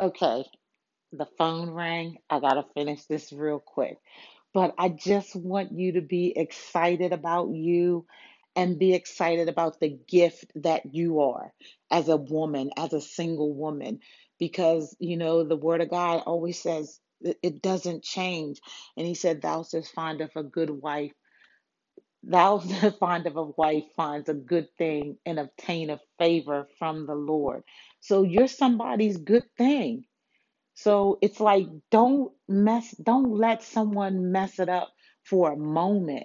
Okay, the phone rang. I got to finish this real quick. But I just want you to be excited about you and be excited about the gift that you are as a woman, as a single woman. Because, you know, the Word of God always says it doesn't change. And He said, thou shalt find of a good wife. Thou shalt find of a wife finds a good thing and obtain a favor from the Lord. So you're somebody's good thing. So it's like, don't let someone mess it up for a moment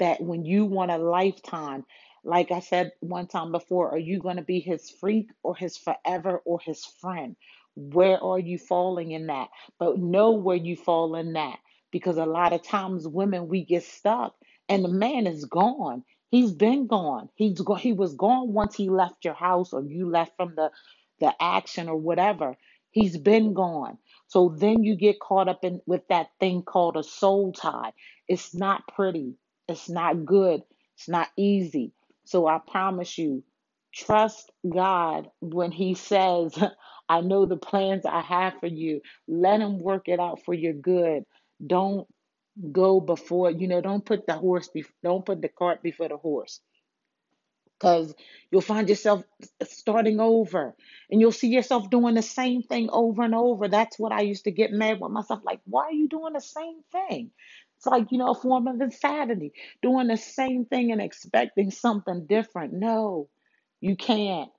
that when you want a lifetime, like I said one time before, are you going to be his freak or his forever or his friend? Where are you falling in that? But know where you fall in that, because a lot of times women, we get stuck and the man is gone. He's been gone. He was gone once he left your house or you left from the action or whatever. He's been gone. So then you get caught up in with that thing called a soul tie. It's not pretty. It's not good. It's not easy. So I promise you, trust God when He says, I know the plans I have for you. Let Him work it out for your good. Don't go before, you know, don't put the cart before the horse. Because you'll find yourself starting over and you'll see yourself doing the same thing over and over. That's what I used to get mad with myself. Like, why are you doing the same thing? It's like, you know, a form of insanity, doing the same thing and expecting something different. No, you can't.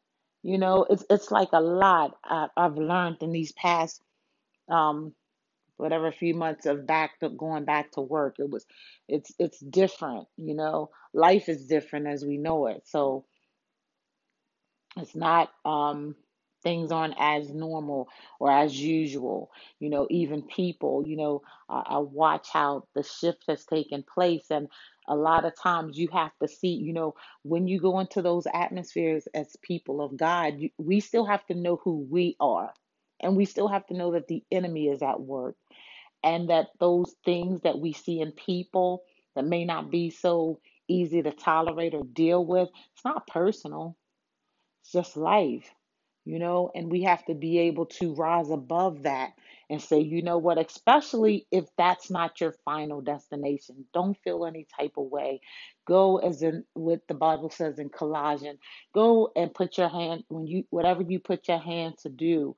You know, it's like a lot I've learned in these past few months of going back to work. It's different, you know. Life is different as we know it. So it's not things aren't as normal or as usual, you know, even people, you know, I watch how the shift has taken place. And a lot of times you have to see, you know, when you go into those atmospheres as people of God, we still have to know who we are. And we still have to know that the enemy is at work and that those things that we see in people that may not be so easy to tolerate or deal with, it's not personal. It's just life, you know, and we have to be able to rise above that and say, you know what, especially if that's not your final destination, don't feel any type of way. Go as in what the Bible says in Colossians, go and put your hand whatever you put your hand to do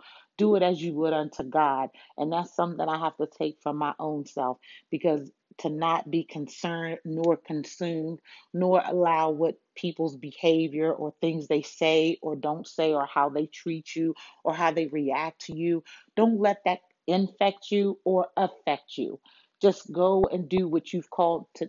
it as you would unto God. And that's something I have to take from my own self, because to not be concerned nor consumed, nor allow what people's behavior or things they say or don't say or how they treat you or how they react to you. Don't let that infect you or affect you. Just go and do what you've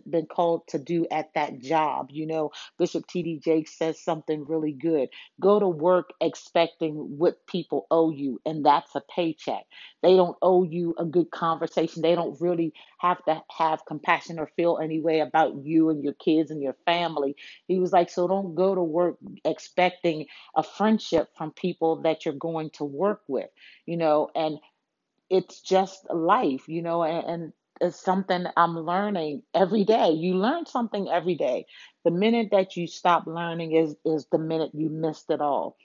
been called to do at that job. You know, Bishop T.D. Jakes says something really good. Go to work expecting what people owe you, and that's a paycheck. They don't owe you a good conversation. They don't really have to have compassion or feel any way about you and your kids and your family. He was like, so don't go to work expecting a friendship from people that you're going to work with, you know, and it's just life, you know, and is something I'm learning every day. You learn something every day. The minute that you stop learning is the minute you missed it all.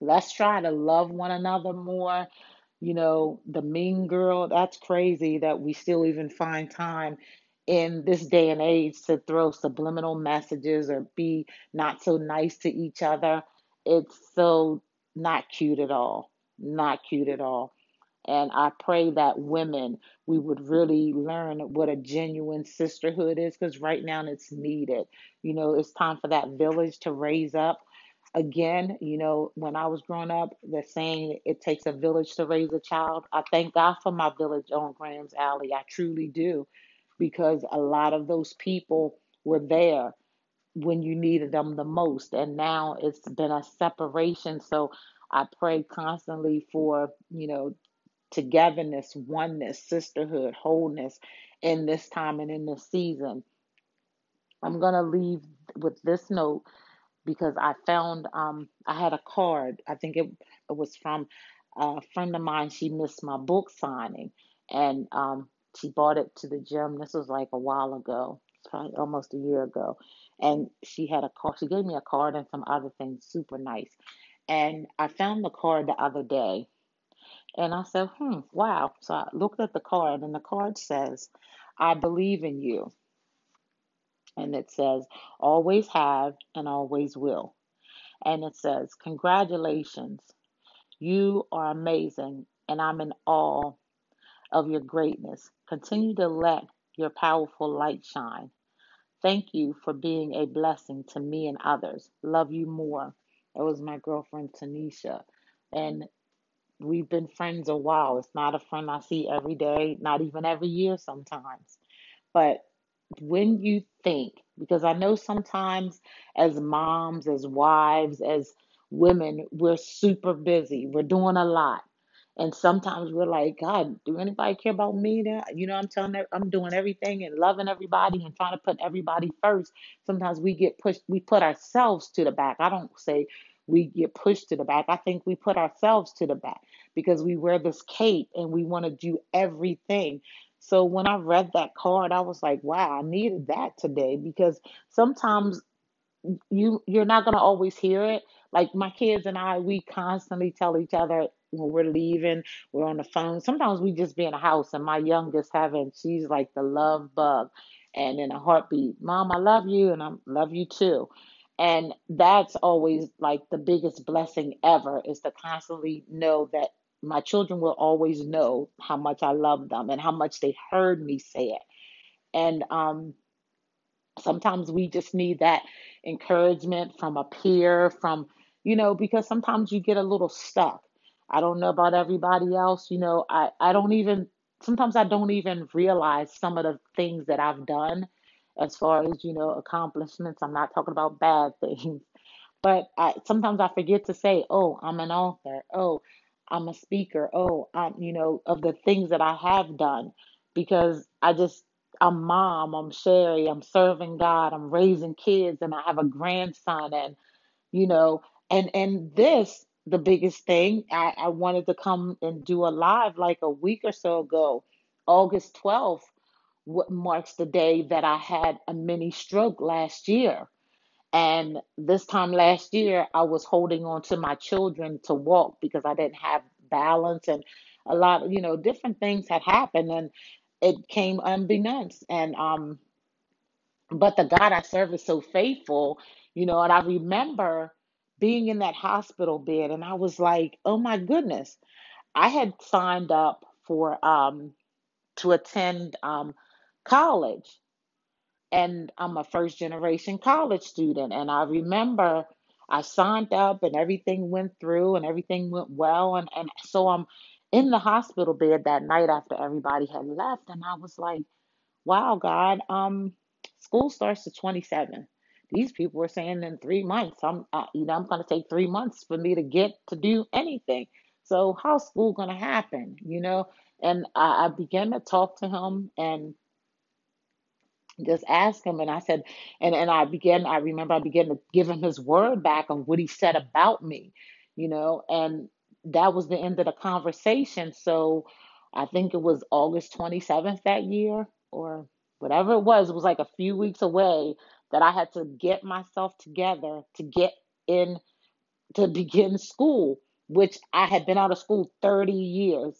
Let's try to love one another more. You know, the mean girl, that's crazy that we still even find time in this day and age to throw subliminal messages or be not so nice to each other. It's so not cute at all. Not cute at all. And I pray that women, we would really learn what a genuine sisterhood is, because right now it's needed. You know, it's time for that village to raise up again. You know, when I was growing up, the saying, it takes a village to raise a child. I thank God for my village on Graham's Alley. I truly do, because a lot of those people were there when you needed them the most. And now it's been a separation. So I pray constantly for, you know, togetherness, oneness, sisterhood, wholeness in this time and in this season. I'm going to leave with this note, because I found, I had a card. I think it was from a friend of mine. She missed my book signing, and she brought it to the gym. This was like a while ago, probably almost a year ago. And she had a card. She gave me a card and some other things, super nice. And I found the card the other day. And I said, wow. So I looked at the card, and the card says, I believe in you. And it says, always have and always will. And it says, congratulations. You are amazing, and I'm in awe of your greatness. Continue to let your powerful light shine. Thank you for being a blessing to me and others. Love you more. It was my girlfriend, Tanisha. And we've been friends a while. It's not a friend I see every day, not even every year sometimes. But when you think, because I know sometimes as moms, as wives, as women, we're super busy. We're doing a lot. And sometimes we're like, God, do anybody care about me now? You know, I'm doing everything and loving everybody and trying to put everybody first. Sometimes we get pushed. We put ourselves to the back. I don't say we get pushed to the back. I think we put ourselves to the back because we wear this cape and we want to do everything. So when I read that card, I was like, wow, I needed that today, because sometimes you're not going to always hear it. Like my kids and I, we constantly tell each other, when we're leaving, we're on the phone. Sometimes we just be in the house, and my youngest she's like the love bug, and in a heartbeat, Mom, I love you, and I love you too. And that's always like the biggest blessing ever, is to constantly know that my children will always know how much I love them and how much they heard me say it. And sometimes we just need that encouragement from a peer, because sometimes you get a little stuck. I don't know about everybody else. Sometimes I don't even realize some of the things that I've done as far as, accomplishments. I'm not talking about bad things, but sometimes I forget to say, oh, I'm an author. Oh, I'm a speaker. Oh, of the things that I have done, because I'm mom, I'm Sherry, I'm serving God, I'm raising kids, and I have a grandson, and this, the biggest thing, I wanted to come and do a live like a week or so ago. August 12th marks the day that I had a mini stroke last year. And this time last year, I was holding on to my children to walk because I didn't have balance, and a lot of, different things had happened, and it came unbeknownst. And, but the God I serve is so faithful, and I remember being in that hospital bed, and I was like, oh my goodness. I had signed up for to attend college, and I'm a first generation college student, and I remember I signed up and everything went through and everything went well, and so I'm in the hospital bed that night after everybody had left, and I was like, wow, God, school starts the 27th. These people were saying in 3 months, I'm going to take 3 months for me to get to do anything. So how's school going to happen? And I began to talk to him and just ask him. And I said, and I began to give him his word back on what he said about me, and that was the end of the conversation. So I think it was August 27th that year, or whatever it was like a few weeks away, that I had to get myself together to get in, to begin school, which I had been out of school 30 years.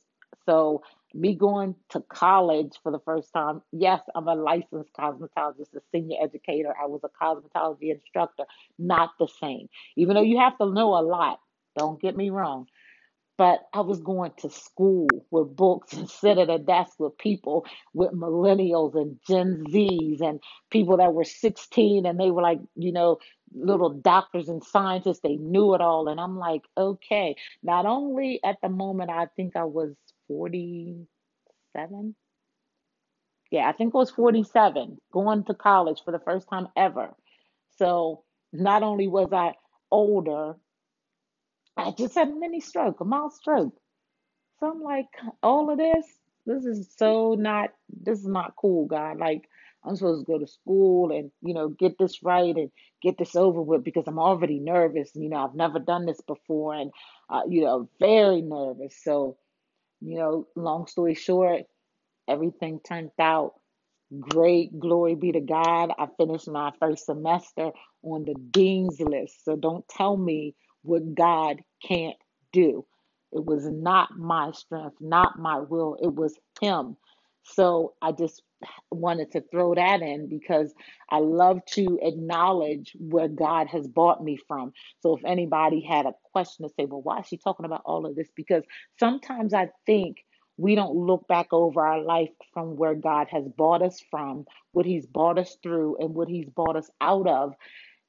So me going to college for the first time, yes, I'm a licensed cosmetologist, a senior educator. I was a cosmetology instructor, not the same. Even though you have to know a lot, don't get me wrong. But I was going to school with books and sit at a desk with people, with millennials and Gen Zs and people that were 16, and they were like, little doctors and scientists. They knew it all. And I'm like, okay, not only at the moment, I think I was 47. Yeah, I think I was 47 going to college for the first time ever. So not only was I older, I just had a mini stroke, a mild stroke. So I'm like, all of this is so not, this is not cool, God. Like, I'm supposed to go to school and, get this right and get this over with, because I'm already nervous. I've never done this before, and, very nervous. So, long story short, everything turned out great. Glory be to God. I finished my first semester on the dean's list. So don't tell me what God can't do. It was not my strength, not my will. It was him. So I just wanted to throw that in because I love to acknowledge where God has brought me from. So if anybody had a question to say, well, why is she talking about all of this? Because sometimes I think we don't look back over our life from where God has brought us from, what he's brought us through, and what he's brought us out of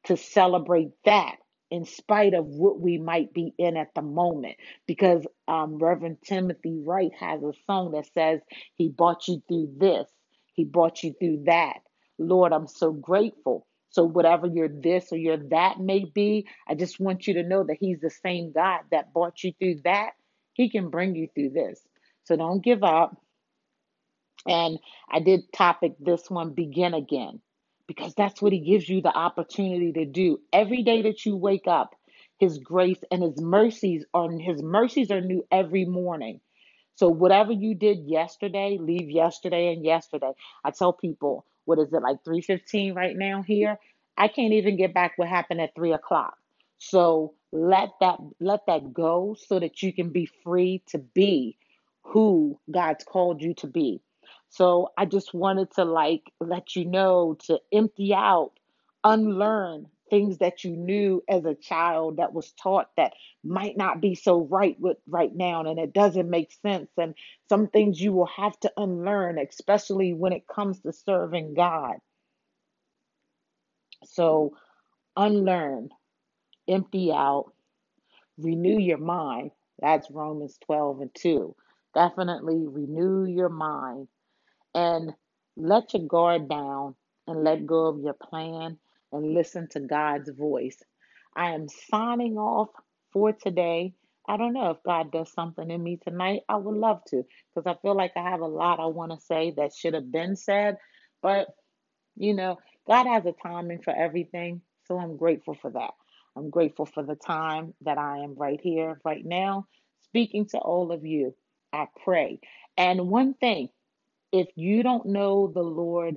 to celebrate that in spite of what we might be in at the moment. Because Reverend Timothy Wright has a song that says, he brought you through this, he brought you through that. Lord, I'm so grateful. So whatever your this or your that may be, I just want you to know that he's the same God that brought you through that. He can bring you through this. So don't give up. And I did topic this one, begin again, because that's what he gives you the opportunity to do. Every day that you wake up, his grace and his mercies are new every morning. So whatever you did yesterday, leave yesterday and yesterday. I tell people, what is it, like 3:15 right now here? I can't even get back what happened at 3 o'clock. So let that go so that you can be free to be who God's called you to be. So I just wanted to let you know to empty out, unlearn things that you knew as a child that was taught that might not be so right with right now. And it doesn't make sense. And some things you will have to unlearn, especially when it comes to serving God. So unlearn, empty out, renew your mind. That's Romans 12:2. Definitely renew your mind. And let your guard down and let go of your plan and listen to God's voice. I am signing off for today. I don't know if God does something in me tonight. I would love to, because I feel like I have a lot I want to say that should have been said. But, God has a timing for everything. So I'm grateful for that. I'm grateful for the time that I am right here, right now, speaking to all of you. I pray. And one thing, if you don't know the Lord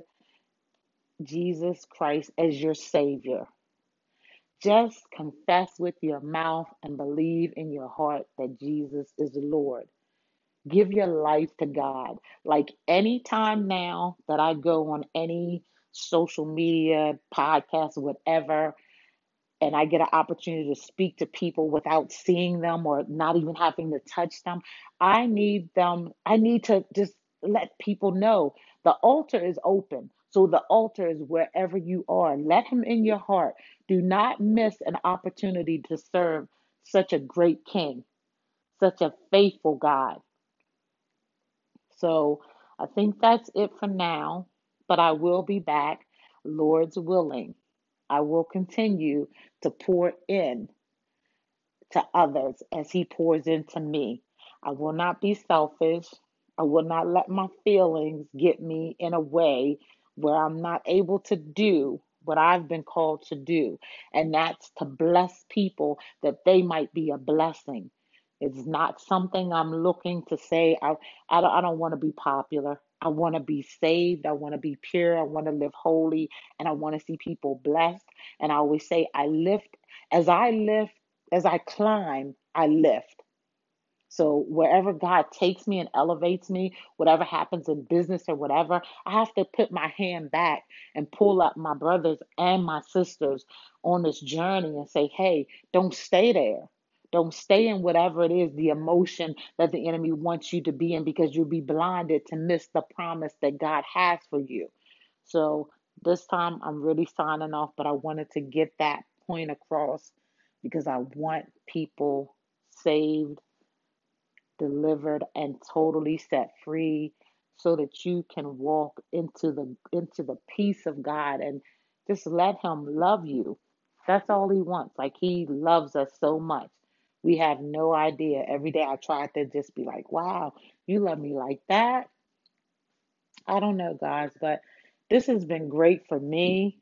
Jesus Christ as your Savior, just confess with your mouth and believe in your heart that Jesus is Lord. Give your life to God. Like any time now that I go on any social media, podcast, whatever, and I get an opportunity to speak to people without seeing them or not even having to touch them, I need to just let people know the altar is open. So the altar is wherever you are. Let him in your heart. Do not miss an opportunity to serve such a great king, such a faithful God. So I think that's it for now, but I will be back, Lord's willing. I will continue to pour in to others as he pours into me. I will not be selfish. I will not let my feelings get me in a way where I'm not able to do what I've been called to do. And that's to bless people that they might be a blessing. It's not something I'm looking to say. I don't want to be popular. I want to be saved. I want to be pure. I want to live holy. And I want to see people blessed. And I always say, as I climb, I lift. So wherever God takes me and elevates me, whatever happens in business or whatever, I have to put my hand back and pull up my brothers and my sisters on this journey and say, hey, don't stay there. Don't stay in whatever it is, the emotion that the enemy wants you to be in, because you'll be blinded to miss the promise that God has for you. So this time I'm really signing off, but I wanted to get that point across because I want people saved, delivered, and totally set free so that you can walk into the peace of God and just let him love you. That's all he wants. Like, he loves us so much. We have no idea. Every day I try to just be like, wow, you love me like that. I don't know, guys, but this has been great for me.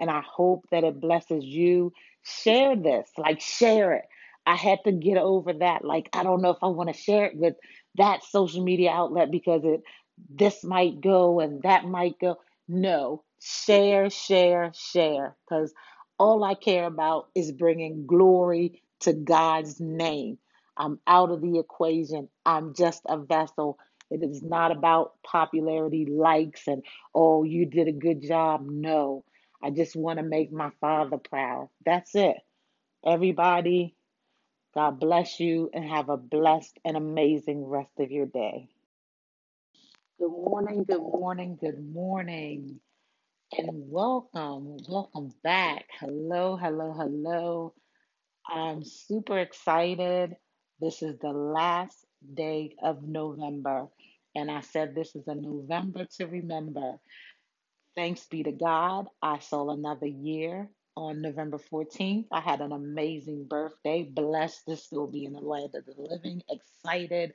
And I hope that it blesses you. Share this, share it. I had to get over that. I don't know if I want to share it with that social media outlet because this might go and that might go. No, share. Because all I care about is bringing glory to God's name. I'm out of the equation. I'm just a vessel. It is not about popularity, likes, and, oh, you did a good job. No, I just want to make my Father proud. That's it. Everybody, God bless you and have a blessed and amazing rest of your day. Good morning, good morning, good morning. And welcome back. Hello. I'm super excited. This is the last day of November. And I said this is a November to remember. Thanks be to God. I saw another year on November 14th. I had an amazing birthday. Blessed to still be in the land of the living. Excited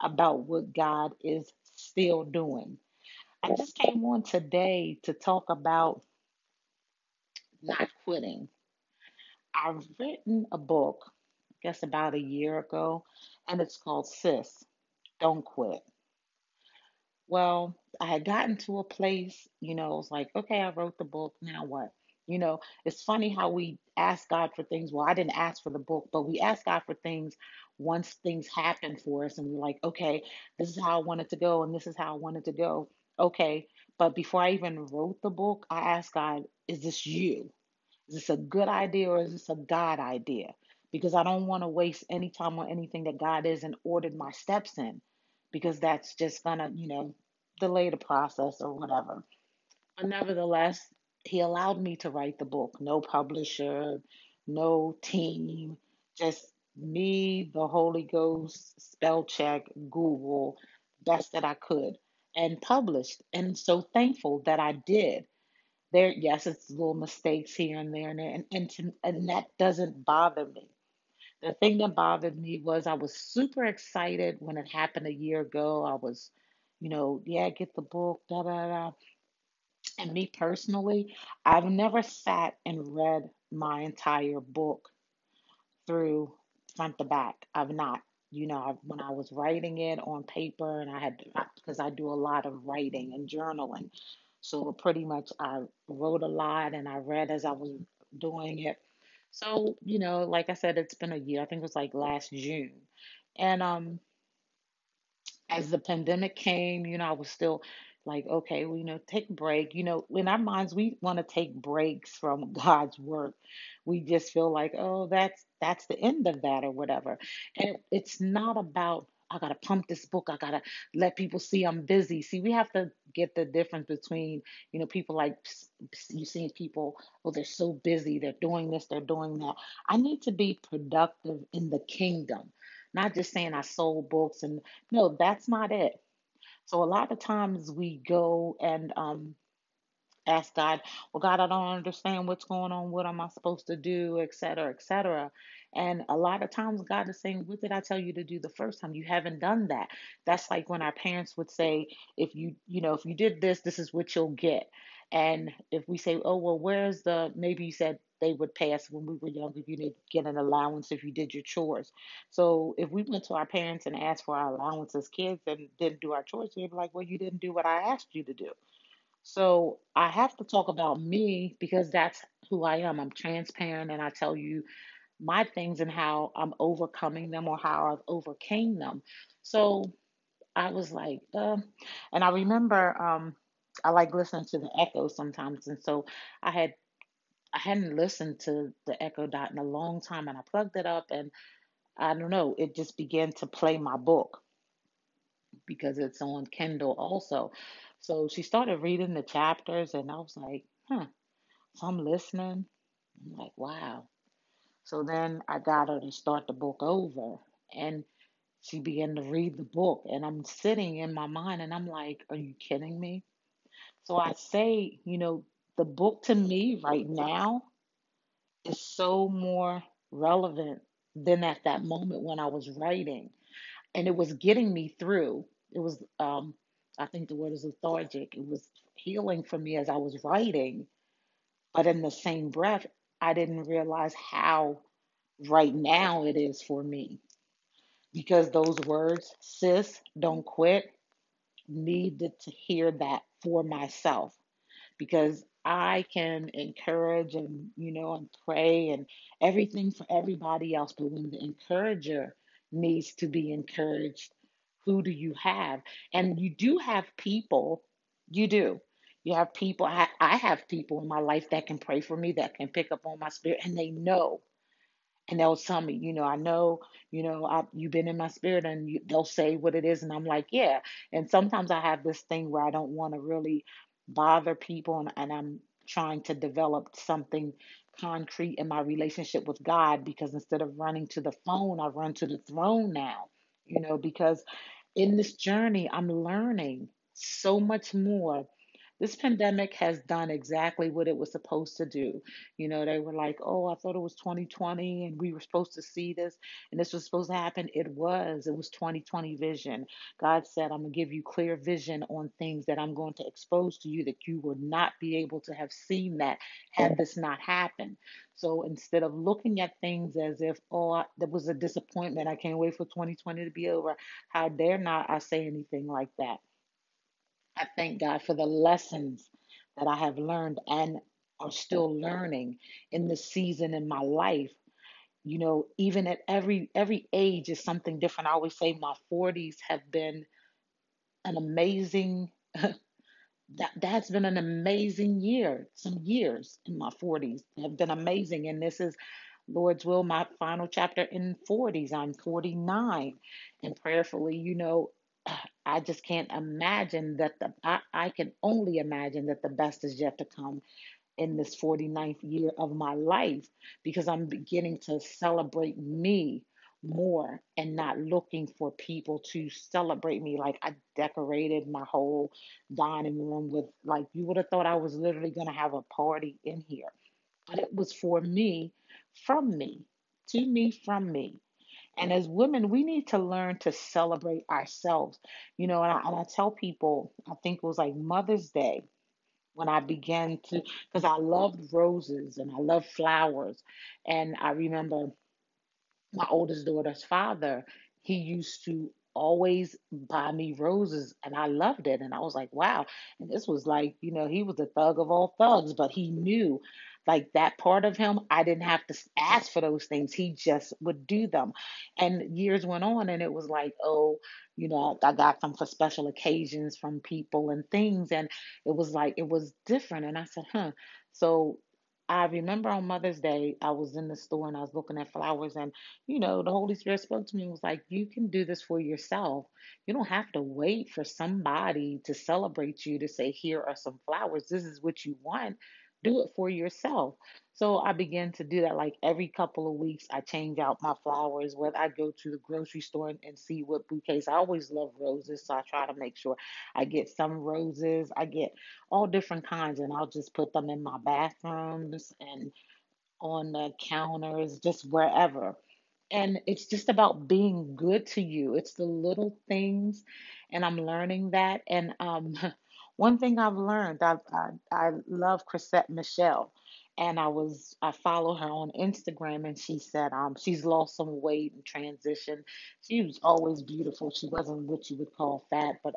about what God is still doing. I just came on today to talk about not quitting. I've written a book, I guess about a year ago, and it's called Sis, Don't Quit. Well, I had gotten to a place, I was like, okay, I wrote the book, now what? It's funny how we ask God for things. Well, I didn't ask for the book, but we ask God for things once things happen for us, and we're like, okay, this is how I want it to go, and this is how I want it to go. Okay, but before I even wrote the book, I asked God, is this you? Is this a good idea or is this a God idea? Because I don't want to waste any time on anything that God isn't ordered my steps in, because that's just going to, delay the process or whatever. But nevertheless, He allowed me to write the book. No publisher, no team, just me, the Holy Ghost, spell check, Google, best that I could, and published. And so thankful that I did. Yes, it's little mistakes here and there, and that doesn't bother me. The thing that bothered me was I was super excited when it happened a year ago. I was, get the book, And me personally, I've never sat and read my entire book through front to back. I've not. When I was writing it on paper, and because I do a lot of writing and journaling. So pretty much I wrote a lot and I read as I was doing it. So, like I said, it's been a year. I think it was like last June. And as the pandemic came, I was still like, okay, take a break. In our minds, we want to take breaks from God's work. We just feel like, oh, that's the end of that or whatever. And it's not about, I got to pump this book. I got to let people see I'm busy. See, we have to get the difference between, people like you see people, oh, they're so busy. They're doing this, they're doing that. I need to be productive in the kingdom, not just saying I sold books and no, that's not it. So a lot of times we go and ask God, well, God, I don't understand what's going on. What am I supposed to do, et cetera, et cetera. And a lot of times God is saying, what did I tell you to do the first time? You haven't done that. That's like when our parents would say, if you did this, this is what you'll get. And if we say, oh, well, maybe you said they would pay us when we were younger, you didn't get an allowance if you did your chores. So if we went to our parents and asked for our allowance as kids and didn't do our chores, they'd be like, well, you didn't do what I asked you to do. So I have to talk about me because that's who I am. I'm transparent and I tell you my things and how I'm overcoming them or how I've overcame them. So I was like, and I remember I like listening to the Echo sometimes. And so I hadn't listened to the Echo Dot in a long time, and I plugged it up and I don't know, it just began to play my book because it's on Kindle also. So she started reading the chapters and I was like, So I'm listening. I'm like, wow. So then I got her to start the book over and she began to read the book and I'm sitting in my mind and I'm like, are you kidding me? So I say, the book to me right now is so more relevant than at that moment when I was writing. And it was getting me through. It was, I think the word is lethargic. It was healing for me as I was writing. But in the same breath, I didn't realize how right now it is for me. Because those words, sis, don't quit, needed to hear that for myself. Because I can encourage and, and pray and everything for everybody else. But when the encourager, needs to be encouraged? Who do you have? And you do have people. You do. You have people. I have people in my life that can pray for me, that can pick up on my spirit, and they know. And they'll tell me, you've been in my spirit, and they'll say what it is. And I'm like, yeah. And sometimes I have this thing where I don't want to really bother people, and I'm trying to develop something concrete in my relationship with God, because instead of running to the phone, I run to the throne now, because in this journey, I'm learning so much more. This pandemic has done exactly what it was supposed to do. They were like, oh, I thought it was 2020 and we were supposed to see this and this was supposed to happen. It was 2020 vision. God said, I'm going to give you clear vision on things that I'm going to expose to you that you would not be able to have seen that had this not happened. So instead of looking at things as if, oh, that was a disappointment, I can't wait for 2020 to be over, how dare not I say anything like that. I thank God for the lessons that I have learned and are still learning in this season in my life. Even at every age is something different. I always say my 40s have been an amazing, that's been an amazing year. Some years in my 40s have been amazing. And this is, Lord's will, my final chapter in 40s. I'm 49, and prayerfully, I just can't imagine that I can only imagine that the best is yet to come in this 49th year of my life, because I'm beginning to celebrate me more and not looking for people to celebrate me. Like, I decorated my whole dining room with, like, you would have thought I was literally going to have a party in here, but it was for me, from me, to me, from me. And as women, we need to learn to celebrate ourselves. And I tell people, I think it was like Mother's Day when I began to, because I loved roses and I loved flowers. And I remember my oldest daughter's father, he used to always buy me roses, and I loved it. And I was like, wow. And this was like, he was the thug of all thugs, but he knew. Like, that part of him, I didn't have to ask for those things. He just would do them. And years went on, and it was like, oh, I got them for special occasions from people and things. And it was like, it was different. And I said, So I remember on Mother's Day, I was in the store and I was looking at flowers, and, the Holy Spirit spoke to me and was like, you can do this for yourself. You don't have to wait for somebody to celebrate you to say, here are some flowers. This is what you want. Do it for yourself. So I began to do that. Like, every couple of weeks, I change out my flowers, whether I go to the grocery store and see what bouquets. I always love roses, so I try to make sure I get some roses. I get all different kinds, and I'll just put them in my bathrooms and on the counters, just wherever. And it's just about being good to you. It's the little things, and I'm learning that. And one thing I've learned, I love Chrisette Michele, and I follow her on Instagram, and she said she's lost some weight and transition. She was always beautiful. She wasn't what you would call fat, but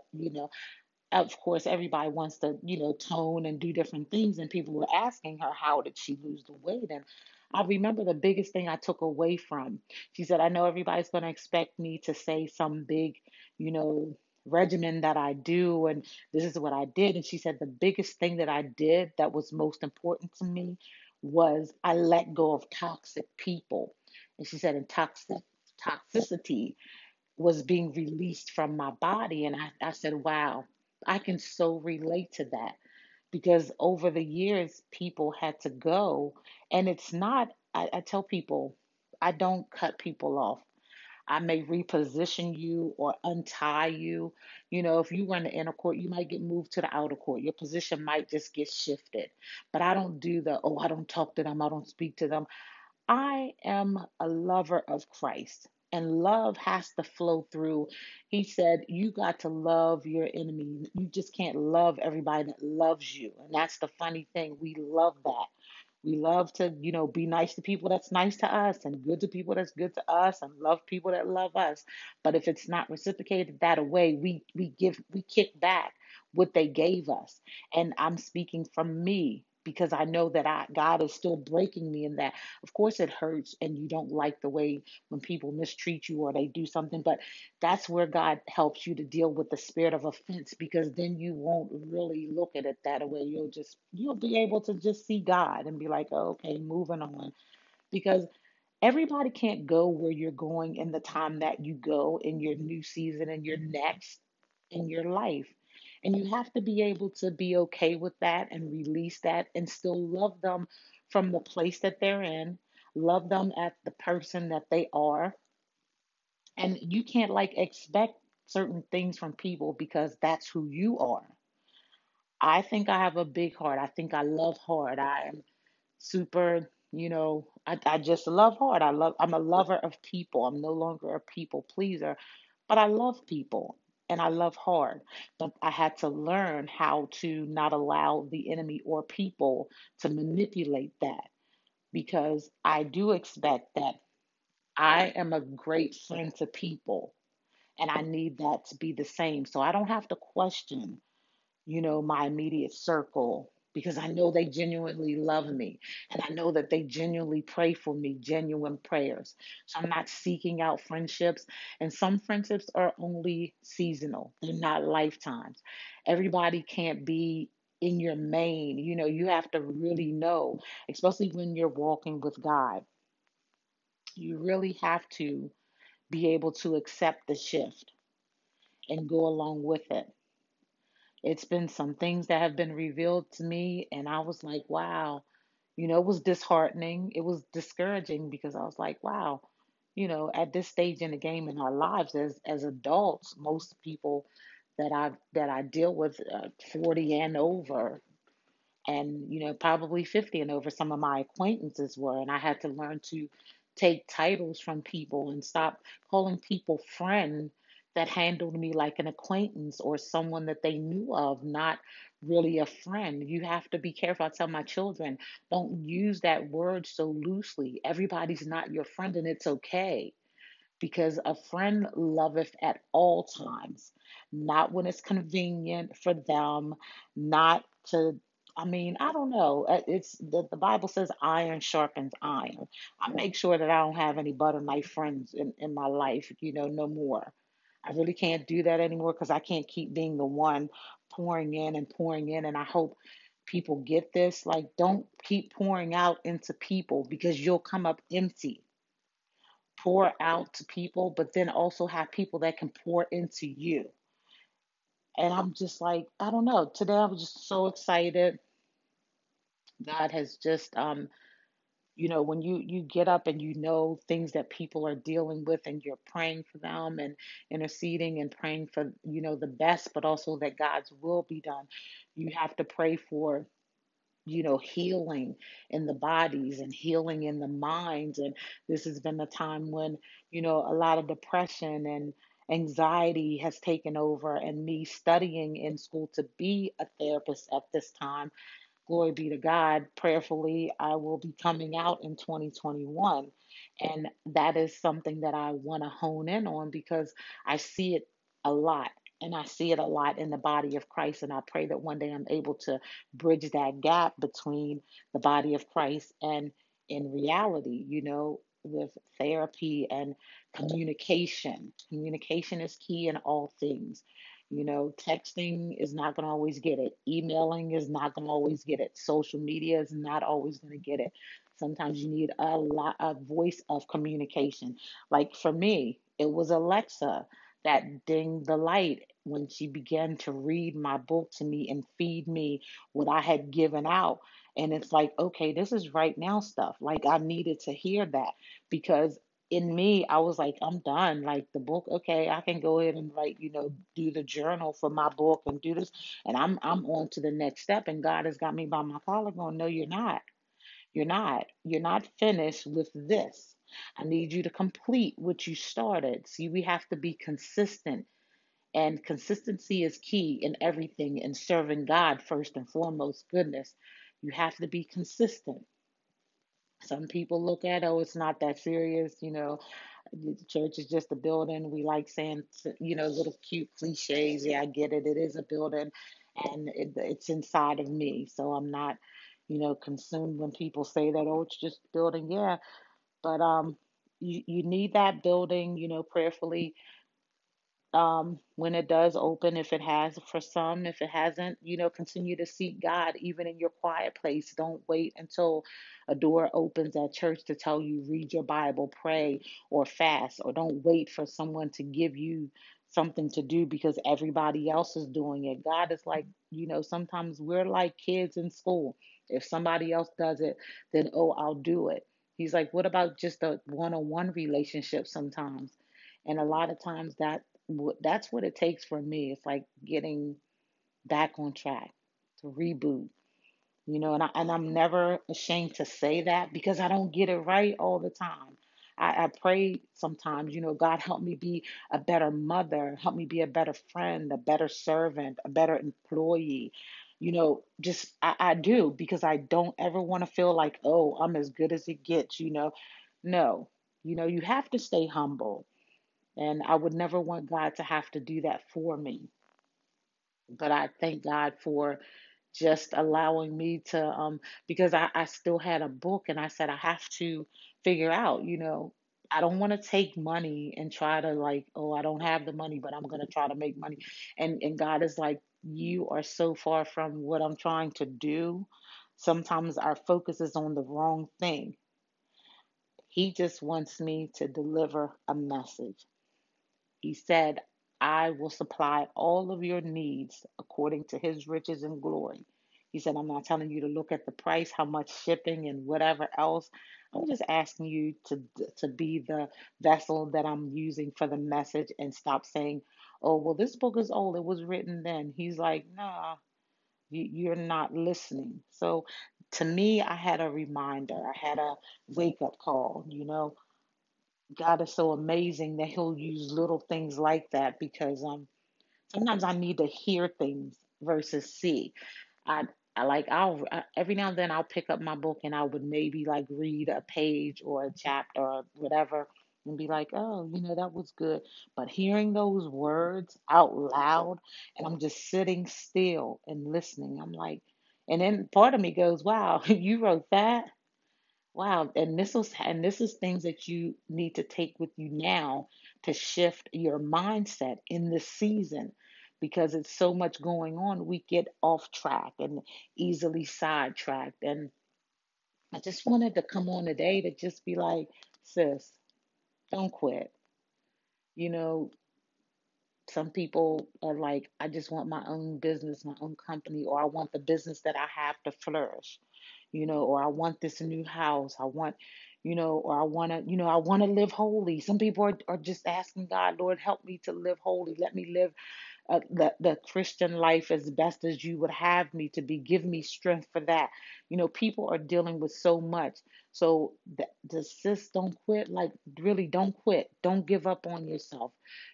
of course, everybody wants to tone and do different things, and people were asking her, how did she lose the weight? And I remember the biggest thing I took away from, she said, I know everybody's going to expect me to say some big regimen that I do, and this is what I did. And she said the biggest thing that I did that was most important to me was I let go of toxic people. And she said, and toxicity was being released from my body. And I said, wow, I can so relate to that, because over the years people had to go. And it's not, I tell people, I don't cut people off. I may reposition you or untie you. If you were in the inner court, you might get moved to the outer court. Your position might just get shifted. But I don't do the, oh, I don't talk to them, I don't speak to them. I am a lover of Christ, and love has to flow through. He said, you got to love your enemy. You just can't love everybody that loves you. And that's the funny thing. We love that. We love to, be nice to people that's nice to us, and good to people that's good to us, and love people that love us. But if it's not reciprocated that way, we kick back what they gave us. And I'm speaking from me. because I know that God is still breaking me in that. Of course it hurts and you don't like the way when people mistreat you or they do something, but that's where God helps you to deal with the spirit of offense, because then you won't really look at it that way. You'll be able to just see God and be like, oh, okay, moving on. Because everybody can't go where you're going in the time that you go in your new season and your next in your life. And you have to be able to be okay with that and release that and still love them from the place that they're in, love them at the person that they are. And you can't expect certain things from people because that's who you are. I think I have a big heart. I think I love hard. I am super, I just love hard. I'm a lover of people. I'm no longer a people pleaser, but I love people. And I love hard, but I had to learn how to not allow the enemy or people to manipulate that, because I do expect that I am a great friend to people, and I need that to be the same. So I don't have to question, my immediate circle, because I know they genuinely love me, and I know that they genuinely pray for me, genuine prayers. So I'm not seeking out friendships, and some friendships are only seasonal. They're not lifetimes. Everybody can't be in your main. You have to really know, especially when you're walking with God. You really have to be able to accept the shift and go along with it. It's been some things that have been revealed to me, and I was like, wow, it was disheartening. It was discouraging, because I was like, wow, at this stage in the game in our lives as adults, most people that I deal with 40 and over, and, probably 50 and over, some of my acquaintances were, and I had to learn to take titles from people and stop calling people friend that handled me like an acquaintance or someone that they knew of, not really a friend. You have to be careful. I tell my children, don't use that word so loosely. Everybody's not your friend, and it's okay, because a friend loveth at all times, not when it's convenient for them, I don't know. It's the Bible says iron sharpens iron. I make sure that I don't have any butter knife friends in my life, no more. I really can't do that anymore, because I can't keep being the one pouring in. And I hope people get this. Don't keep pouring out into people, because you'll come up empty. Pour out to people, but then also have people that can pour into you. And I'm just like, I don't know. Today I was just so excited. God has just, when you get up and things that people are dealing with, and you're praying for them and interceding and praying for, the best, but also that God's will be done. You have to pray for, healing in the bodies and healing in the minds. And this has been a time when, a lot of depression and anxiety has taken over, and me studying in school to be a therapist at this time. Glory be to God. Prayerfully, I will be coming out in 2021. And that is something that I want to hone in on, because I see it a lot. And I see it a lot in the body of Christ. And I pray that one day I'm able to bridge that gap between the body of Christ and in reality, with therapy and communication. Communication is key in all things. Texting is not going to always get it. Emailing is not going to always get it. Social media is not always going to get it. Sometimes you need a voice of communication. Like for me, it was Alexa that dinged the light when she began to read my book to me and feed me what I had given out. And it's like, okay, this is right now stuff. I needed to hear that, because in me, I was like, I'm done. The book, okay, I can go ahead and do the journal for my book and do this. And I'm on to the next step. And God has got me by my collar going, no, you're not. You're not. You're not finished with this. I need you to complete what you started. See, we have to be consistent. And consistency is key in everything, in serving God first and foremost. Goodness, you have to be consistent. Some people look at, oh, it's not that serious, the church is just a building. We like saying, little cute cliches. Yeah, I get it. It is a building, and it's inside of me. So I'm not, consumed when people say that, oh, it's just building. Yeah. But you need that building, prayerfully. When it does open, if it has for some, if it hasn't, continue to seek God, even in your quiet place. Don't wait until a door opens at church to tell you, read your Bible, pray, or fast, or don't wait for someone to give you something to do because everybody else is doing it. God is like, sometimes we're like kids in school. If somebody else does it, then, oh, I'll do it. He's like, what about just a one-on-one relationship sometimes? And a lot of times that's what it takes for me. It's like getting back on track, to reboot, and I'm never ashamed to say that because I don't get it right all the time. I pray sometimes, God, help me be a better mother, help me be a better friend, a better servant, a better employee, I do, because I don't ever want to feel like, oh, I'm as good as it gets, No, you have to stay humble. And I would never want God to have to do that for me. But I thank God for just allowing me to, because I still had a book and I said, I have to figure out, I don't want to take money and try to like, oh, I don't have the money, but I'm going to try to make money. And God is like, you are so far from what I'm trying to do. Sometimes our focus is on the wrong thing. He just wants me to deliver a message. He said, I will supply all of your needs according to his riches and glory. He said, I'm not telling you to look at the price, how much shipping and whatever else. I'm just asking you to be the vessel that I'm using for the message and stop saying, oh, well, this book is old. It was written then. He's like, nah, you're not listening. So to me, I had a reminder. I had a wake-up call, God is so amazing that he'll use little things like that because sometimes I need to hear things versus see. Every now and then I'll pick up my book and I would maybe like read a page or a chapter or whatever and be like, oh, that was good. But hearing those words out loud and I'm just sitting still and listening, I'm like, and then part of me goes, wow, you wrote that? Wow, and this is things that you need to take with you now to shift your mindset in this season because it's so much going on. We get off track and easily sidetracked. And I just wanted to come on today to just be like, sis, don't quit. Some people are like, I just want my own business, my own company, or I want the business that I have to flourish. Or I want this new house. I want, or I want to live holy. Some people are just asking God, Lord, help me to live holy. Let me live the Christian life as best as you would have me to be. Give me strength for that. People are dealing with so much. So the sis, don't quit. Like, really, don't quit. Don't give up on yourself.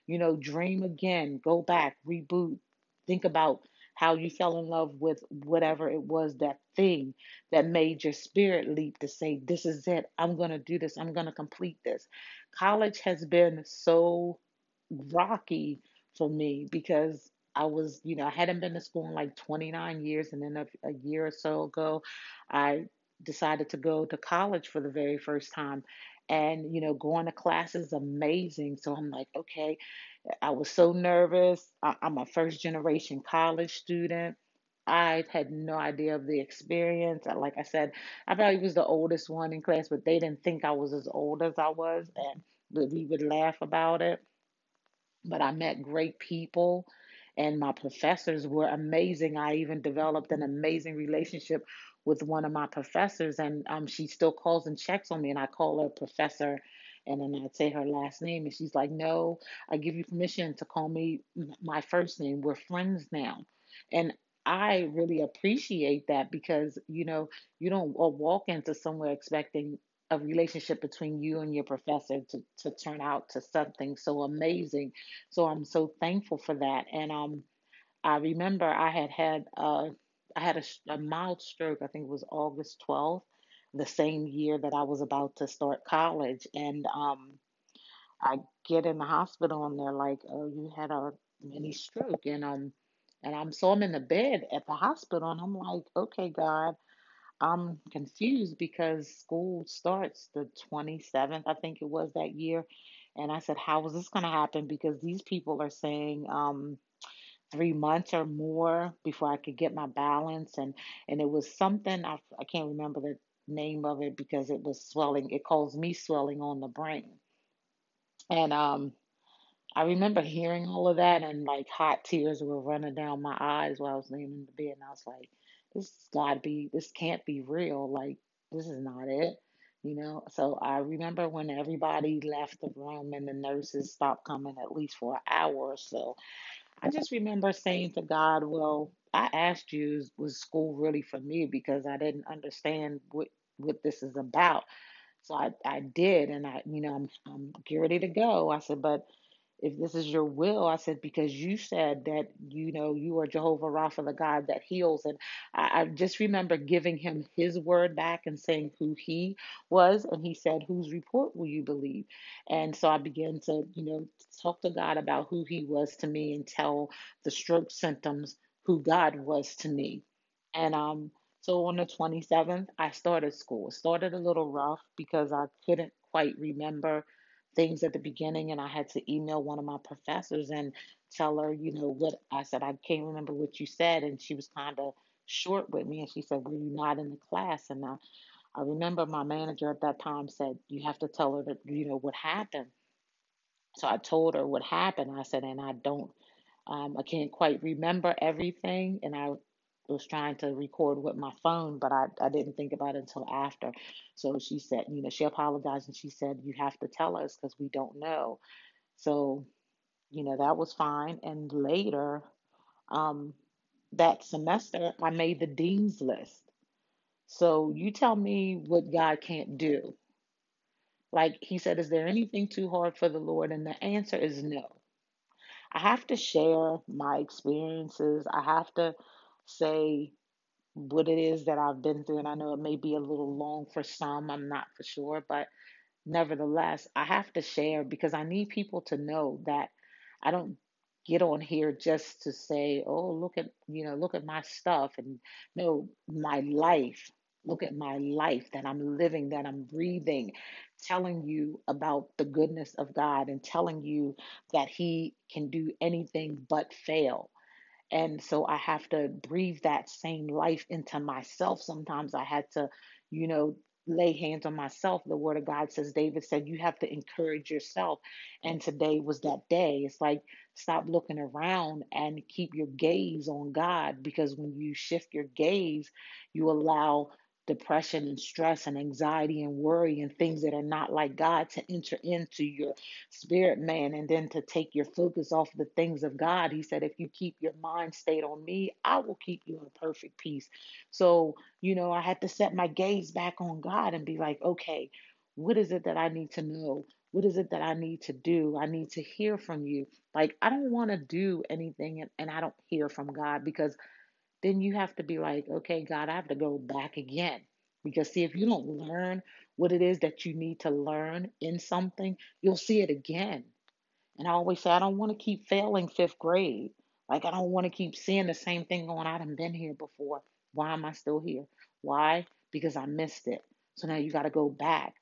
Dream again. Go back. Reboot. Think about how you fell in love with whatever it was, that thing that made your spirit leap to say, this is it. I'm going to do this. I'm going to complete this. College has been so rocky for me because I was, I hadn't been to school in like 29 years. And then a year or so ago, I decided to go to college for the very first time. And, going to class is amazing. So I'm like, okay, I was so nervous. I'm a first generation college student. I had no idea of the experience. Like I said, I probably was the oldest one in class, but they didn't think I was as old as I was. And we would laugh about it. But I met great people and my professors were amazing. I even developed an amazing relationship with one of my professors, and she still calls and checks on me, and I call her professor, and then I'd say her last name, and she's like, no, I give you permission to call me my first name. We're friends now. And I really appreciate that because, you don't walk into somewhere expecting a relationship between you and your professor to turn out to something so amazing. So I'm so thankful for that. And I remember I had a mild stroke. I think it was August 12th, the same year that I was about to start college. And I get in the hospital and they're like, oh, you had a mini stroke. And I'm in the bed at the hospital and I'm like, okay, God, I'm confused because school starts the 27th, I think it was that year. And I said, how is this going to happen? Because these people are saying 3 months or more before I could get my balance. And it was something, I can't remember the name of it because it was swelling. It caused me swelling on the brain. And I remember hearing all of that and like hot tears were running down my eyes while I was laying in the bed. And I was like, this can't be real. Like, this is not it, you know? So I remember when everybody left the room and the nurses stopped coming at least for an hour or so. I just remember saying to God, well, I asked you, was school really for me? Because I didn't understand what this is about. So I did. And I'm getting ready to go. I said, but if this is your will, I said, because you said that, you know, you are Jehovah Rapha, the God that heals. And I just remember giving him his word back and saying who he was. And he said, whose report will you believe? And so I began to, you know, talk to God about who he was to me and tell the stroke symptoms who God was to me. And so on the 27th, I started school. It started a little rough because I couldn't quite remember things at the beginning, and I had to email one of my professors and tell her, you know, what I said, I can't remember what you said, and she was kind of short with me, and she said, were you not in the class? And I remember my manager at that time said, you have to tell her that, you know, what happened. So I told her what happened. I said, and I can't quite remember everything, and I was trying to record with my phone, but I didn't think about it until after. So she said, you know, she apologized and she said, you have to tell us because we don't know. So, you know, that was fine. And later that semester, I made the dean's list. So you tell me what God can't do. Like he said, is there anything too hard for the Lord? And the answer is no. I have to share my experiences. I have to say what it is that I've been through. And I know it may be a little long for some, I'm not for sure, but nevertheless, I have to share because I need people to know that I don't get on here just to say, oh, look at my stuff, and no, my life. Look at my life that I'm living, that I'm breathing, telling you about the goodness of God and telling you that he can do anything but fail. And so I have to breathe that same life into myself. Sometimes I had to, you know, lay hands on myself. The word of God says, David said, you have to encourage yourself. And today was that day. It's like, stop looking around and keep your gaze on God. Because when you shift your gaze, you allow depression and stress and anxiety and worry and things that are not like God to enter into your spirit, man, and then to take your focus off the things of God. He said, if you keep your mind stayed on me, I will keep you in perfect peace. So, you know, I had to set my gaze back on God and be like, okay, what is it that I need to know? What is it that I need to do? I need to hear from you. Like, I don't want to do anything and I don't hear from God, because then you have to be like, okay, God, I have to go back again. Because see, if you don't learn what it is that you need to learn in something, you'll see it again. And I always say, I don't want to keep failing fifth grade. Like, I don't want to keep seeing the same thing going, I done been here before. Why am I still here? Why? Because I missed it. So now you got to go back.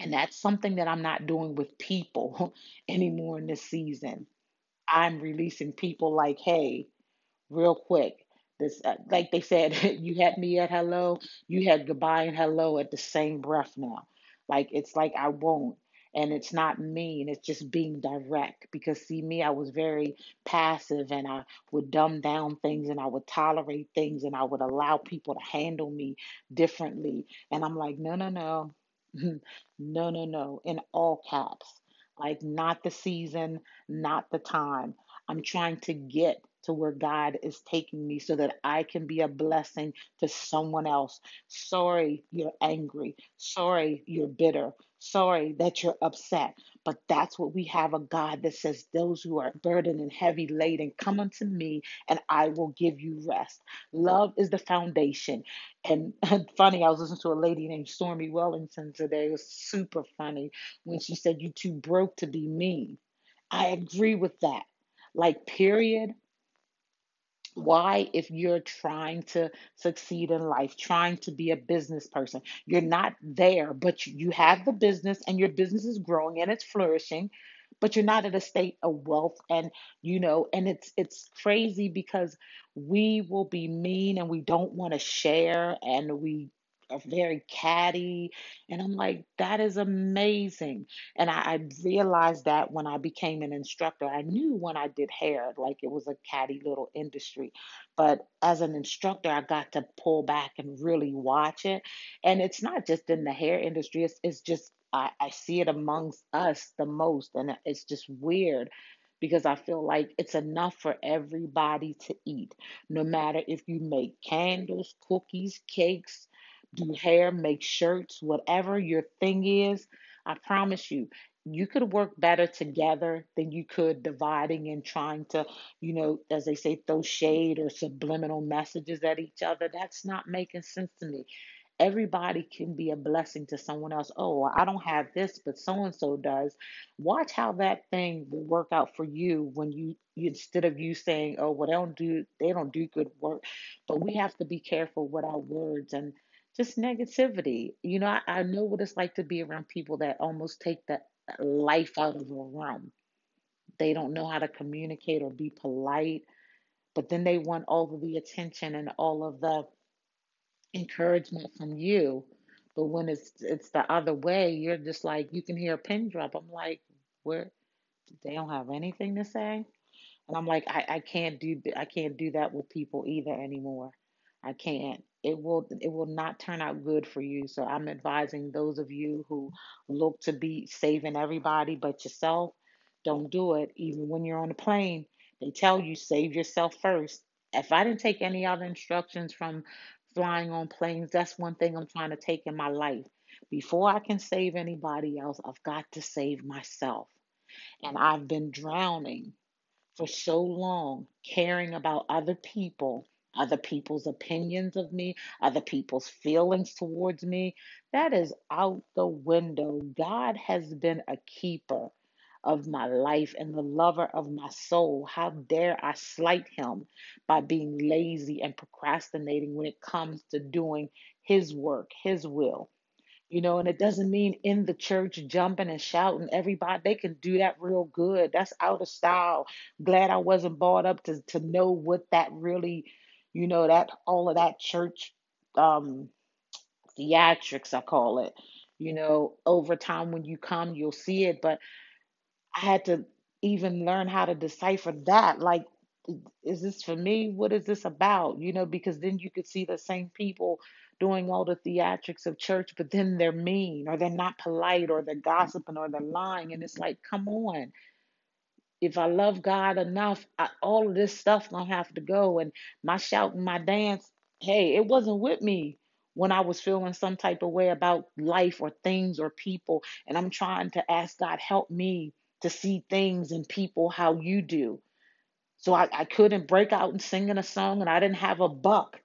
And that's something that I'm not doing with people anymore in this season. I'm releasing people like, hey, real quick, this like they said, you had me at hello, you had goodbye and hello at the same breath now. Like, it's like I won't, and it's not mean, it's just being direct. Because see me, I was very passive, and I would dumb down things, and I would tolerate things, and I would allow people to handle me differently. And I'm like, no, no, in all caps, like not the season, not the time. I'm trying to get to where God is taking me so that I can be a blessing to someone else. Sorry, you're angry. Sorry, you're bitter. Sorry that you're upset. But that's what we have, a God that says, those who are burdened and heavy laden, come unto me and I will give you rest. Love is the foundation. And funny, I was listening to a lady named Stormy Wellington today. It was super funny when she said, you too broke to be mean. I agree with that. Like, period. Why, if you're trying to succeed in life, trying to be a business person, you're not there, but you have the business and your business is growing and it's flourishing, but you're not at a state of wealth. And, you know, and it's crazy because we will be mean and we don't want to share and we are very catty. And I'm like, that is amazing. And I realized that when I became an instructor. I knew when I did hair, like it was a catty little industry. But as an instructor, I got to pull back and really watch it. And it's not just in the hair industry. It's just, I see it amongst us the most. And it's just weird because I feel like it's enough for everybody to eat, no matter if you make candles, cookies, cakes, do hair, make shirts, whatever your thing is. I promise you, you could work better together than you could dividing and trying to, you know, as they say, throw shade or subliminal messages at each other. That's not making sense to me. Everybody can be a blessing to someone else. Oh, I don't have this, but so-and-so does. Watch how that thing will work out for you when you instead of you saying, oh, well, they don't do good work. But we have to be careful with our words and just negativity. You know, I know what it's like to be around people that almost take that life out of the realm. They don't know how to communicate or be polite, but then they want all of the attention and all of the encouragement from you. But when it's the other way, you're just like, you can hear a pin drop. I'm like, where? They don't have anything to say? And I'm like, I can't do that with people either anymore. I can't. It will not turn out good for you. So I'm advising those of you who look to be saving everybody but yourself, don't do it. Even when you're on the plane, they tell you save yourself first. If I didn't take any other instructions from flying on planes, that's one thing I'm trying to take in my life. Before I can save anybody else, I've got to save myself. And I've been drowning for so long, caring about other people, other people's opinions of me, other people's feelings towards me. That is out the window. God has been a keeper of my life and the lover of my soul. How dare I slight him by being lazy and procrastinating when it comes to doing his work, his will. You know, and it doesn't mean in the church jumping and shouting. Everybody, they can do that real good. That's out of style. Glad I wasn't brought up to know what that really, you know, that all of that church theatrics, I call it, you know, over time when you come, you'll see it. But I had to even learn how to decipher that. Like, is this for me? What is this about? You know, because then you could see the same people doing all the theatrics of church, but then they're mean or they're not polite or they're gossiping or they're lying. And it's like, come on. If I love God enough, all of this stuff gonna have to go. And my shout and my dance, hey, it wasn't with me when I was feeling some type of way about life or things or people. And I'm trying to ask God, help me to see things and people how you do. So I couldn't break out and singing a song, and I didn't have a buck.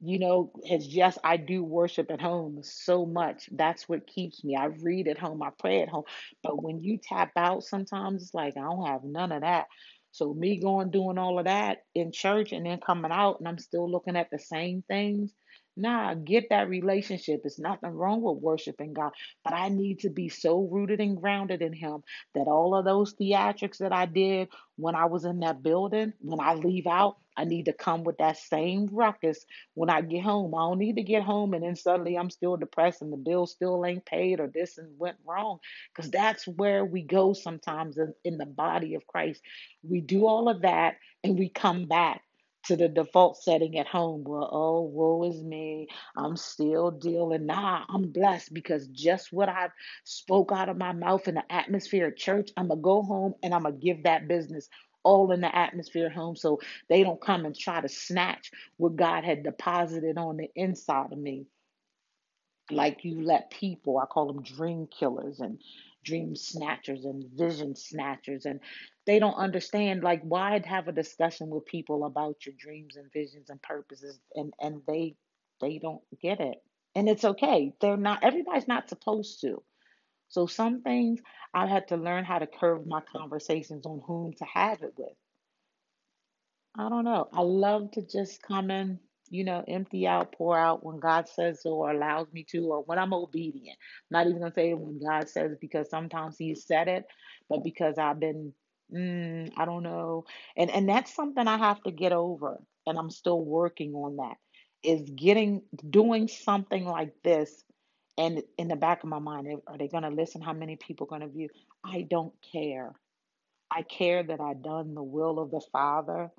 You know, it's just, I do worship at home so much. That's what keeps me. I read at home, I pray at home. But when you tap out sometimes, it's like, I don't have none of that. So me going, doing all of that in church and then coming out and I'm still looking at the same things. Nah, get that relationship. It's nothing wrong with worshiping God, but I need to be so rooted and grounded in him that all of those theatrics that I did when I was in that building, when I leave out, I need to come with that same ruckus when I get home. I don't need to get home and then suddenly I'm still depressed and the bill still ain't paid or this and went wrong, because that's where we go sometimes in the body of Christ. We do all of that and we come back to the default setting at home. Well, oh, woe is me. I'm still dealing. Nah, I'm blessed because just what I spoke out of my mouth in the atmosphere of church, I'm going to go home and I'm going to give that business all in the atmosphere at home so they don't come and try to snatch what God had deposited on the inside of me. Like, you let people, I call them dream killers and dream snatchers and vision snatchers, and they don't understand, like, why have a discussion with people about your dreams and visions and purposes, and they don't get it. And it's okay. Everybody's not supposed to. So some things I had to learn how to curve my conversations on whom to have it with. I don't know. I love to just come in, empty out, pour out when God says so or allows me to, or when I'm obedient. I'm not even going to say when God says, because sometimes He said it, but because I've been, I don't know. And that's something I have to get over. And I'm still working on that, is doing something like this. And in the back of my mind, are they going to listen? How many people are going to view? I don't care. I care that I've done the will of the Father,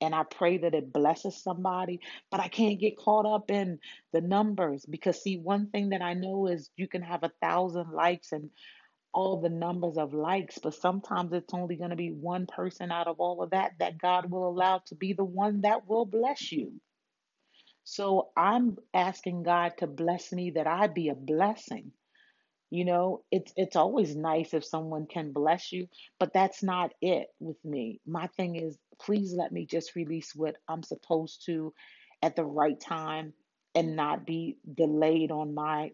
and I pray that it blesses somebody, but I can't get caught up in the numbers, because see, one thing that I know is you can have 1,000 likes and all the numbers of likes, but sometimes it's only going to be one person out of all of that that God will allow to be the one that will bless you. So I'm asking God to bless me, that I be a blessing. It's always nice if someone can bless you, but that's not it with me. My thing is, please let me just release what I'm supposed to at the right time and not be delayed on my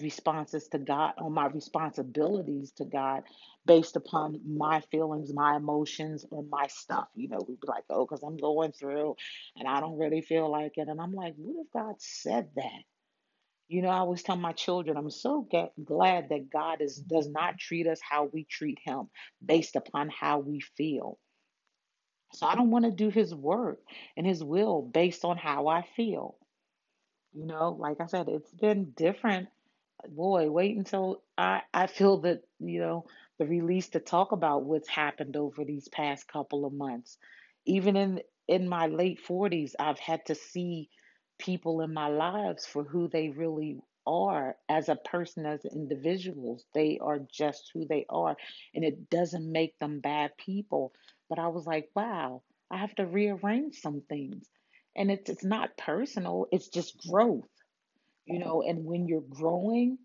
responses to God, on my responsibilities to God, based upon my feelings, my emotions, and my stuff. We'd be like, oh, because I'm going through and I don't really feel like it. And I'm like, what if God said that? I always tell my children, I'm so glad that God does not treat us how we treat Him, based upon how we feel. So I don't want to do His work and His will based on how I feel. Like I said, it's been different. Boy, wait until I feel that, the release to talk about what's happened over these past couple of months. Even in my late 40s, I've had to see people in my lives for who they really are as a person, as individuals. They are just who they are, and it doesn't make them bad people. But I was like, wow, I have to rearrange some things. And it's not personal, it's just growth. And when you're growing,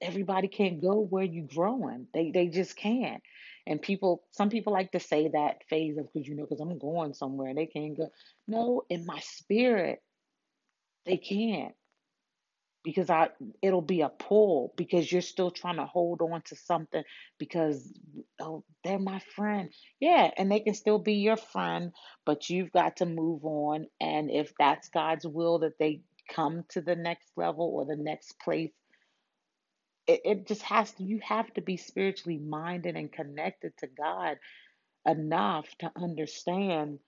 everybody can't go where you're growing. They just can't. And some people like to say that phase of, because I'm going somewhere and they can't go. No, in my spirit, they can't, because it'll be a pull, because you're still trying to hold on to something because, oh, they're my friend. Yeah, and they can still be your friend, but you've got to move on. And if that's God's will that they come to the next level or the next place, it just you have to be spiritually minded and connected to God enough to understand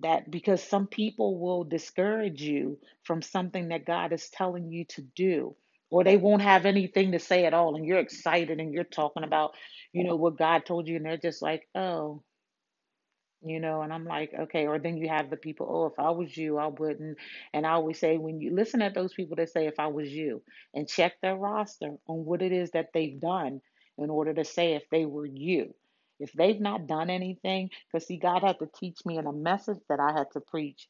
that, because some people will discourage you from something that God is telling you to do, or they won't have anything to say at all. And you're excited and you're talking about, what God told you. And they're just like, oh, and I'm like, okay. Or then you have the people, oh, if I was you, I wouldn't. And I always say, when you listen at those people that say, if I was you, and check their roster on what it is that they've done in order to say, if they were you. If they've not done anything, because see, God had to teach me in a message that I had to preach.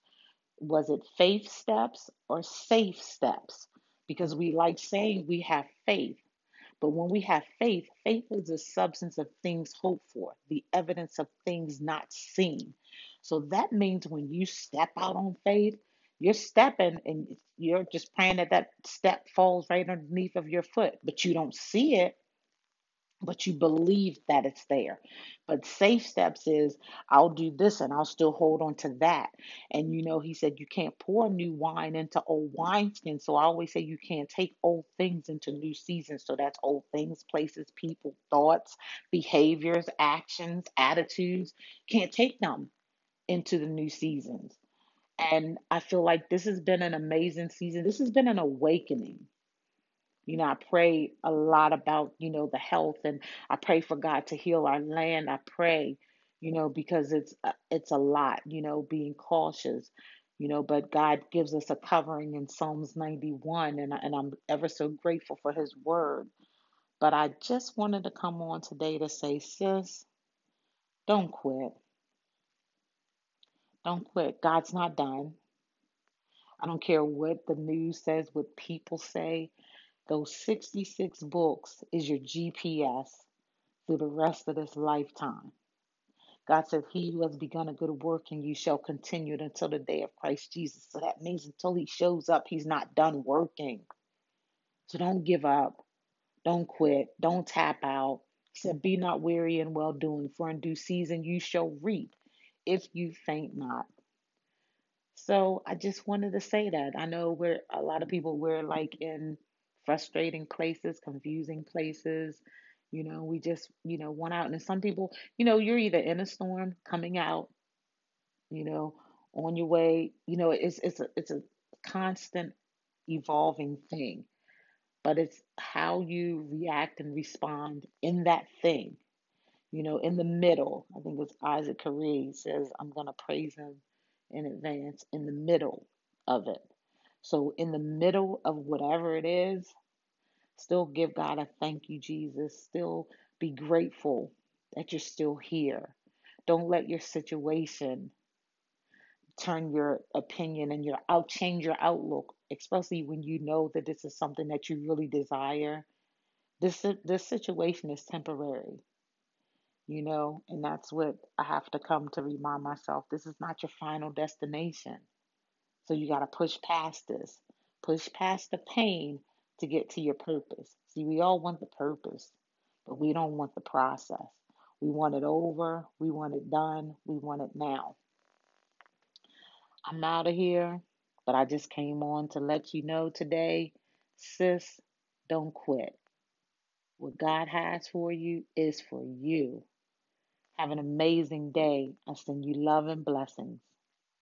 Was it faith steps or safe steps? Because we like saying we have faith. But when we have faith, faith is the substance of things hoped for, the evidence of things not seen. So that means when you step out on faith, you're stepping and you're just praying that step falls right underneath of your foot, but you don't see it, but you believe that it's there. But safe steps is, I'll do this and I'll still hold on to that. And he said, you can't pour new wine into old wineskins. So I always say you can't take old things into new seasons. So that's old things, places, people, thoughts, behaviors, actions, attitudes. Can't take them into the new seasons. And I feel like this has been an amazing season. This has been an awakening. I pray a lot about, the health, and I pray for God to heal our land. I pray, because it's a lot, being cautious, but God gives us a covering in Psalms 91, and I'm ever so grateful for His word. But I just wanted to come on today to say, sis, don't quit. Don't quit. God's not done. I don't care what the news says, what people say. Those 66 books is your GPS through the rest of this lifetime. God says, He who has begun a good work in you shall continue it until the day of Christ Jesus. So that means until He shows up, He's not done working. So don't give up. Don't quit. Don't tap out. He said, be not weary in well-doing, for in due season you shall reap if you faint not. So I just wanted to say that. I know a lot of people, we're like in frustrating places, confusing places. We just, want out. And some people, you're either in a storm, coming out, on your way, it's a constant evolving thing, but it's how you react and respond in that thing, in the middle. I think it's Isaac Carey says, I'm going to praise him in advance in the middle of it. So in the middle of whatever it is, still give God a thank you, Jesus. Still be grateful that you're still here. Don't let your situation turn your opinion and change your outlook, especially when you know that this is something that you really desire. This situation is temporary, and that's what I have to come to remind myself. This is not your final destination. So you got to push past this, push past the pain to get to your purpose. See, we all want the purpose, but we don't want the process. We want it over. We want it done. We want it now. I'm out of here, but I just came on to let you know today, sis, don't quit. What God has for you is for you. Have an amazing day. I send you love and blessings.